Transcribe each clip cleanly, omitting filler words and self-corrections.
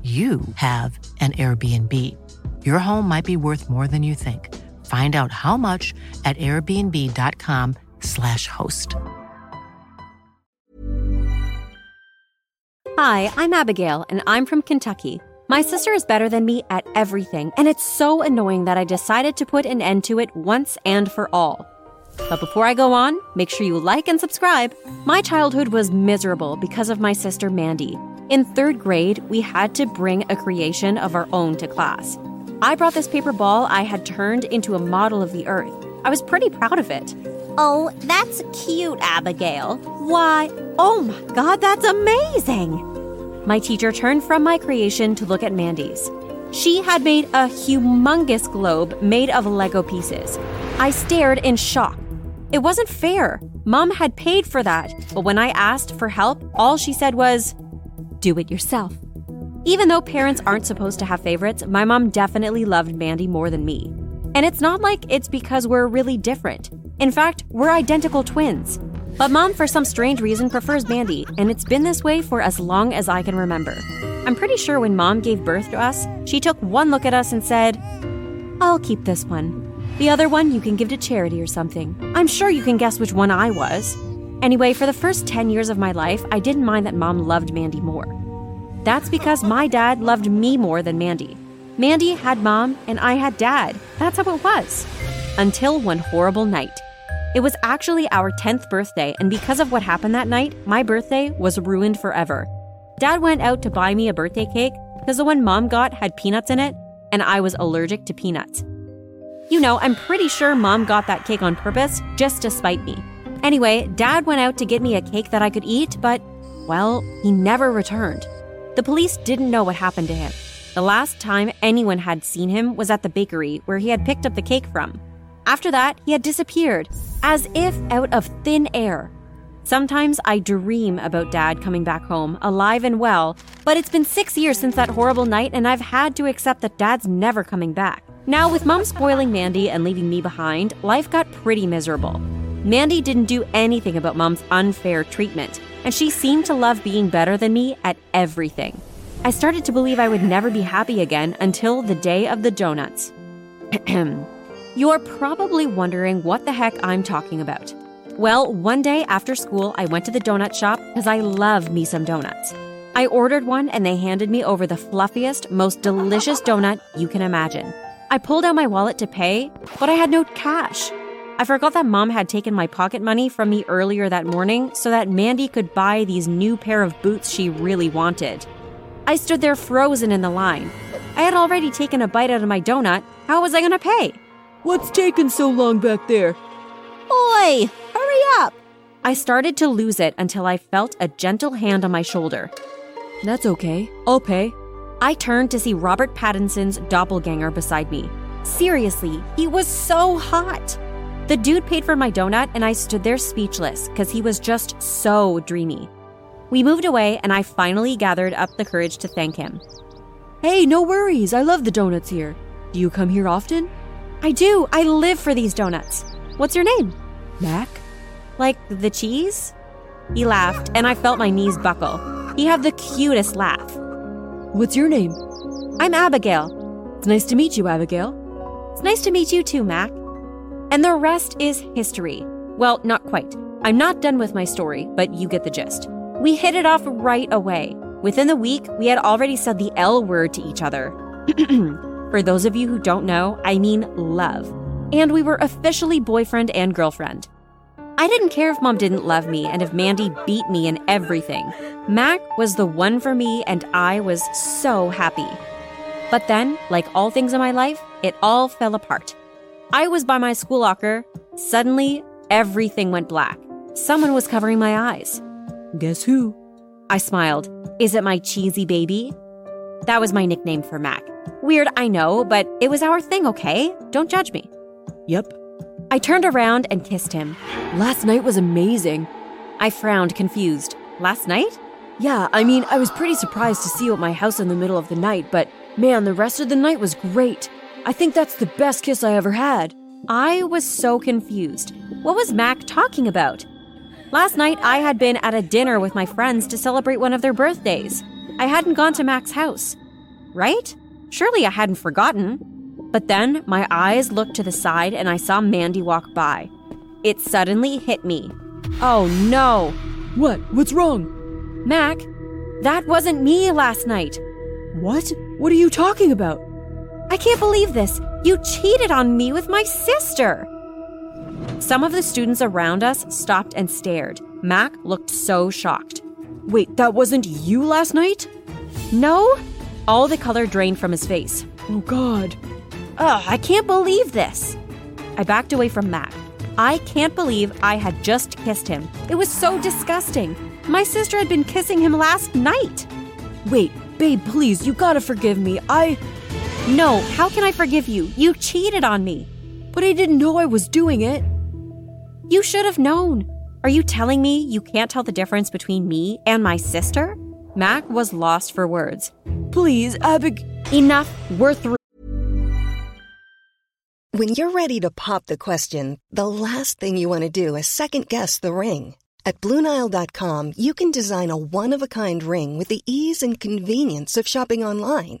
you have an Airbnb. Your home might be worth more than you think. Find out how much at airbnb.com/host. Hi, I'm Abigail, and I'm from Kentucky. My sister is better than me at everything, and it's so annoying that I decided to put an end to it once and for all. But before I go on, make sure you like and subscribe. My childhood was miserable because of my sister Mandy. In third grade, we had to bring a creation of our own to class. I brought this paper ball I had turned into a model of the Earth. I was pretty proud of it. Oh, that's cute, Abigail. Why, oh my God, that's amazing! My teacher turned from my creation to look at Mandy's. She had made a humongous globe made of Lego pieces. I stared in shock. It wasn't fair. Mom had paid for that, but when I asked for help, all she said was, do it yourself. Even though parents aren't supposed to have favorites, my mom definitely loved Mandy more than me. And it's not like it's because we're really different. In fact, we're identical twins. But mom, for some strange reason, prefers Mandy, and it's been this way for as long as I can remember. I'm pretty sure when mom gave birth to us, she took one look at us and said, I'll keep this one. The other one you can give to charity or something. I'm sure you can guess which one I was. Anyway, for the first 10 years of my life, I didn't mind that mom loved Mandy more. That's because my dad loved me more than Mandy. Mandy had mom, and I had dad. That's how it was. Until one horrible night. It was actually our 10th birthday, and because of what happened that night, my birthday was ruined forever. Dad went out to buy me a birthday cake because the one mom got had peanuts in it, and I was allergic to peanuts. You know, I'm pretty sure mom got that cake on purpose just to spite me. Anyway, Dad went out to get me a cake that I could eat, but, well, he never returned. The police didn't know what happened to him. The last time anyone had seen him was at the bakery where he had picked up the cake from. After that, he had disappeared, as if out of thin air. Sometimes I dream about Dad coming back home, alive and well, but it's been 6 years since that horrible night, and I've had to accept that Dad's never coming back. Now, with Mom spoiling Mandy and leaving me behind, life got pretty miserable. Mandy didn't do anything about Mom's unfair treatment, and she seemed to love being better than me at everything. I started to believe I would never be happy again until the day of the donuts. You're probably wondering what the heck I'm talking about. Well, one day after school, I went to the donut shop because I love me some donuts. I ordered one, and they handed me over the fluffiest, most delicious donut you can imagine. I pulled out my wallet to pay, but I had no cash. I forgot that Mom had taken my pocket money from me earlier that morning so that Mandy could buy these new pair of boots she really wanted. I stood there frozen in the line. I had already taken a bite out of my donut. How was I going to pay? What's taking so long back there? Oi, hurry up! I started to lose it until I felt a gentle hand on my shoulder. That's okay, I'll pay. I turned to see Robert Pattinson's doppelganger beside me. Seriously, he was so hot! The dude paid for my donut, and I stood there speechless because he was just so dreamy. We moved away, and I finally gathered up the courage to thank him. Hey, no worries. I love the donuts here. Do you come here often? I do. I live for these donuts. What's your name? Mac. Like the cheese? He laughed, and I felt my knees buckle. He had the cutest laugh. What's your name? I'm Abigail. It's nice to meet you, Abigail. It's nice to meet you too, Mac. And the rest is history. Well, not quite. I'm not done with my story, but you get the gist. We hit it off right away. Within the week, we had already said the L word to each other. For those of you who don't know, I mean love. And we were officially boyfriend and girlfriend. I didn't care if Mom didn't love me and if Mandy beat me and everything. Mac was the one for me, and I was so happy. But then, like all things in my life, it all fell apart. I was by my school locker. Suddenly, everything went black. Someone was covering my eyes. Guess who? I smiled. Is it my cheesy baby? That was my nickname for Mac. Weird, I know, but it was our thing, okay? Don't judge me. Yep. I turned around and kissed him. Last night was amazing. I frowned, confused. Last night? Yeah, I mean, I was pretty surprised to see you at my house in the middle of the night, but man, the rest of the night was great. I think that's the best kiss I ever had. I was so confused. What was Mac talking about? Last night, I had been at a dinner with my friends to celebrate one of their birthdays. I hadn't gone to Mac's house. Right? Surely I hadn't forgotten. But then, my eyes looked to the side and I saw Mandy walk by. It suddenly hit me. Oh, no. What? What's wrong? Mac, that wasn't me last night. What? What are you talking about? I can't believe this. You cheated on me with my sister. Some of the students around us stopped and stared. Mac looked so shocked. Wait, that wasn't you last night? No. All the color drained from his face. Oh, God. Ugh, I can't believe this. I backed away from Mac. I can't believe I had just kissed him. It was so disgusting. My sister had been kissing him last night. Wait, babe, please, you gotta forgive me. No, how can I forgive you? You cheated on me. But I didn't know I was doing it. You should have known. Are you telling me you can't tell the difference between me and my sister? Mac was lost for words. Please, Abigail. Enough, we're through. When you're ready to pop the question, the last thing you want to do is second-guess the ring. At BlueNile.com, you can design a one-of-a-kind ring with the ease and convenience of shopping online.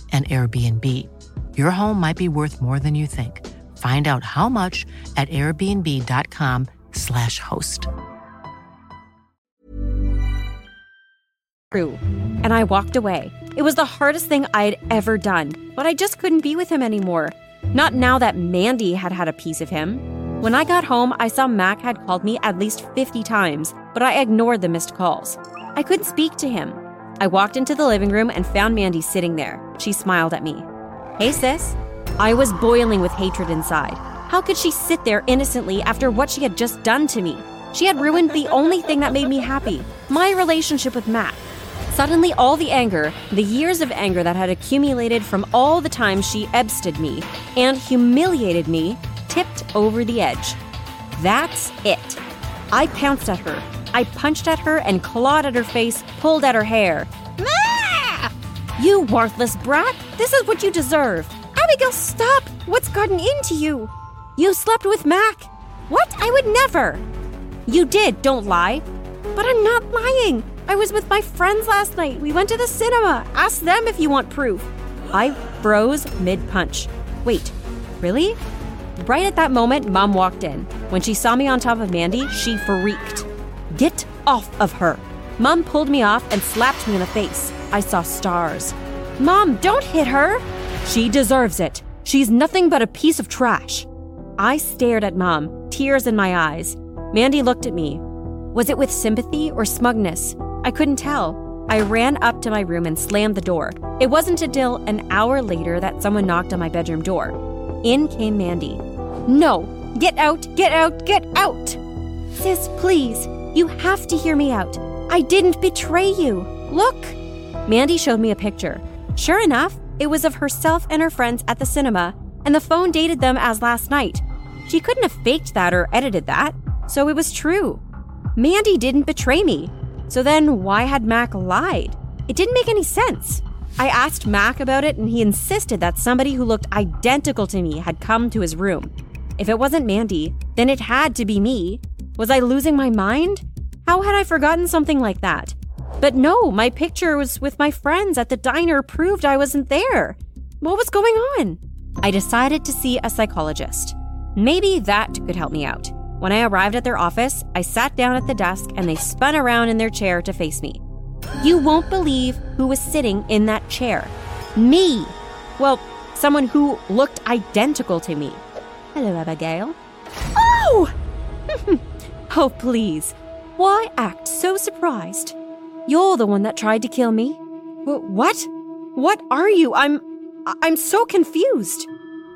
an Airbnb. Your home might be worth more than you think. Find out how much at airbnb.com/host. And I walked away. It was the hardest thing I had ever done, but I just couldn't be with him anymore. Not now that Mandy had a piece of him. When I got home, I saw Mac had called me at least 50 times, but I ignored the missed calls. I couldn't speak to him. I walked into the living room and found Mandy sitting there. She smiled at me. Hey, sis. I was boiling with hatred inside. How could she sit there innocently after what she had just done to me? She had ruined the only thing that made me happy, my relationship with Mac. Suddenly, all the anger, the years of anger that had accumulated from all the times she ebsted me and humiliated me, tipped over the edge. That's it. I pounced at her. I punched at her and clawed at her face, pulled at her hair. Ah! You worthless brat! This is what you deserve! Abigail, stop! What's gotten into you? You slept with Mac! What? I would never! You did, don't lie. But I'm not lying! I was with my friends last night. We went to the cinema. Ask them if you want proof. I froze mid-punch. Wait, really? Right at that moment, Mom walked in. When she saw me on top of Mandy, she freaked. Get off of her. Mom pulled me off and slapped me in the face. I saw stars. Mom, don't hit her. She deserves it. She's nothing but a piece of trash. I stared at Mom, tears in my eyes. Mandy looked at me. Was it with sympathy or smugness? I couldn't tell. I ran up to my room and slammed the door. It wasn't until an hour later that someone knocked on my bedroom door. In came Mandy. No, get out, get out, get out! Sis, please, you have to hear me out. I didn't betray you. Look! Mandy showed me a picture. Sure enough, it was of herself and her friends at the cinema, and the phone dated them as last night. She couldn't have faked that or edited that, so it was true. Mandy didn't betray me. So then why had Mac lied? It didn't make any sense. I asked Mac about it, and he insisted that somebody who looked identical to me had come to his room. If it wasn't Mandy, then it had to be me. Was I losing my mind? How had I forgotten something like that? But no, my picture was with my friends at the diner proved I wasn't there. What was going on? I decided to see a psychologist. Maybe that could help me out. When I arrived at their office, I sat down at the desk and they spun around in their chair to face me. You won't believe who was sitting in that chair. Me! Well, someone who looked identical to me. Hello, Abigail. Oh! Oh, please. Why act so surprised? You're the one that tried to kill me. What? What are you? I'm so confused.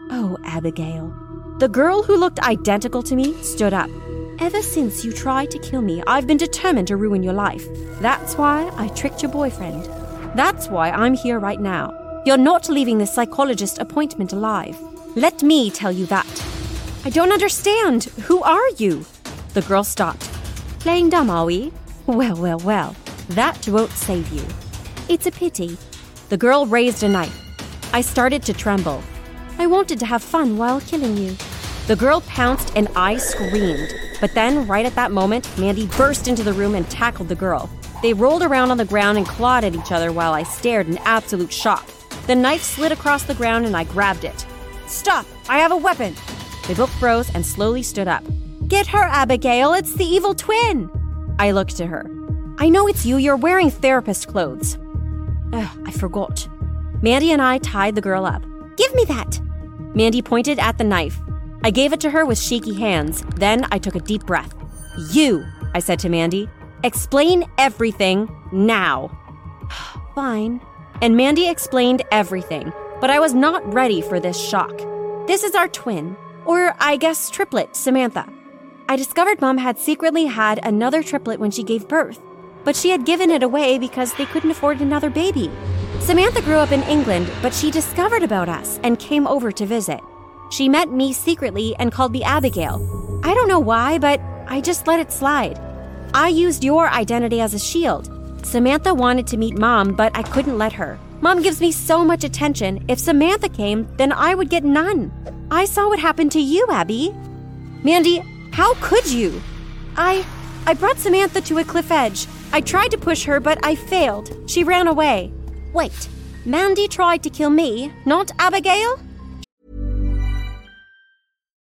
Oh, Abigail. The girl who looked identical to me stood up. Ever since you tried to kill me, I've been determined to ruin your life. That's why I tricked your boyfriend. That's why I'm here right now. You're not leaving this psychologist appointment alive. Let me tell you that. I don't understand. Who are you? The girl stopped. Playing dumb, are we? Well, well, well. That won't save you. It's a pity. The girl raised a knife. I started to tremble. I wanted to have fun while killing you. The girl pounced and I screamed. But then, right at that moment, Mandy burst into the room and tackled the girl. They rolled around on the ground and clawed at each other while I stared in absolute shock. The knife slid across the ground and I grabbed it. Stop! I have a weapon! They both froze and slowly stood up. Get her, Abigail! It's the evil twin! I looked to her. I know it's you. You're wearing therapist clothes. Ugh, I forgot. Mandy and I tied the girl up. Give me that! Mandy pointed at the knife. I gave it to her with shaky hands. Then I took a deep breath. You, I said to Mandy, explain everything now. Fine. And Mandy explained everything, but I was not ready for this shock. This is our twin, or I guess triplet, Samantha. I discovered Mom had secretly had another triplet when she gave birth, but she had given it away because they couldn't afford another baby. Samantha grew up in England, but she discovered about us and came over to visit. She met me secretly and called me Abigail. I don't know why, but I just let it slide. I used your identity as a shield. Samantha wanted to meet Mom, but I couldn't let her. Mom gives me so much attention. If Samantha came, then I would get none. I saw what happened to you, Abby. Mandy, how could you? I brought Samantha to a cliff edge. I tried to push her, but I failed. She ran away. Wait, Mandy tried to kill me, not Abigail?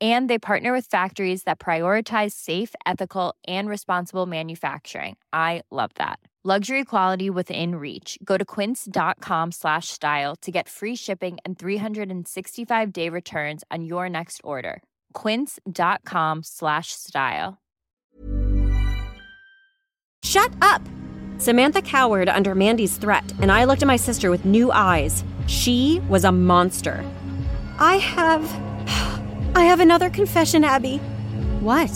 And they partner with factories that prioritize safe, ethical, and responsible manufacturing. I love that. Luxury quality within reach. Go to quince.com/style to get free shipping and 365-day returns on your next order. Quince.com/style. Shut up! Samantha cowered under Mandy's threat, and I looked at my sister with new eyes. She was a monster. I have another confession, Abby. What?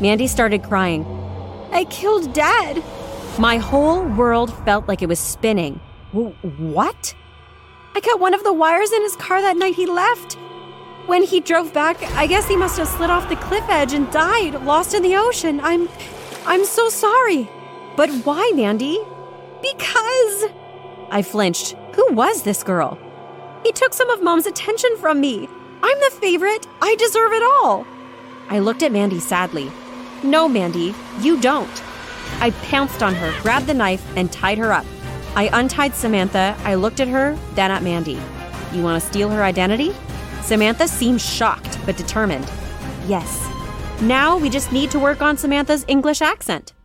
Mandy started crying. I killed Dad. My whole world felt like it was spinning. What? I cut one of the wires in his car that night he left. When he drove back, I guess he must have slid off the cliff edge and died, lost in the ocean. I'm so sorry. But why, Mandy? Because... I flinched. Who was this girl? He took some of Mom's attention from me. I'm the favorite. I deserve it all. I looked at Mandy sadly. No, Mandy, you don't. I pounced on her, grabbed the knife, and tied her up. I untied Samantha. I looked at her, then at Mandy. You want to steal her identity? Samantha seemed shocked but determined. Yes. Now we just need to work on Samantha's English accent.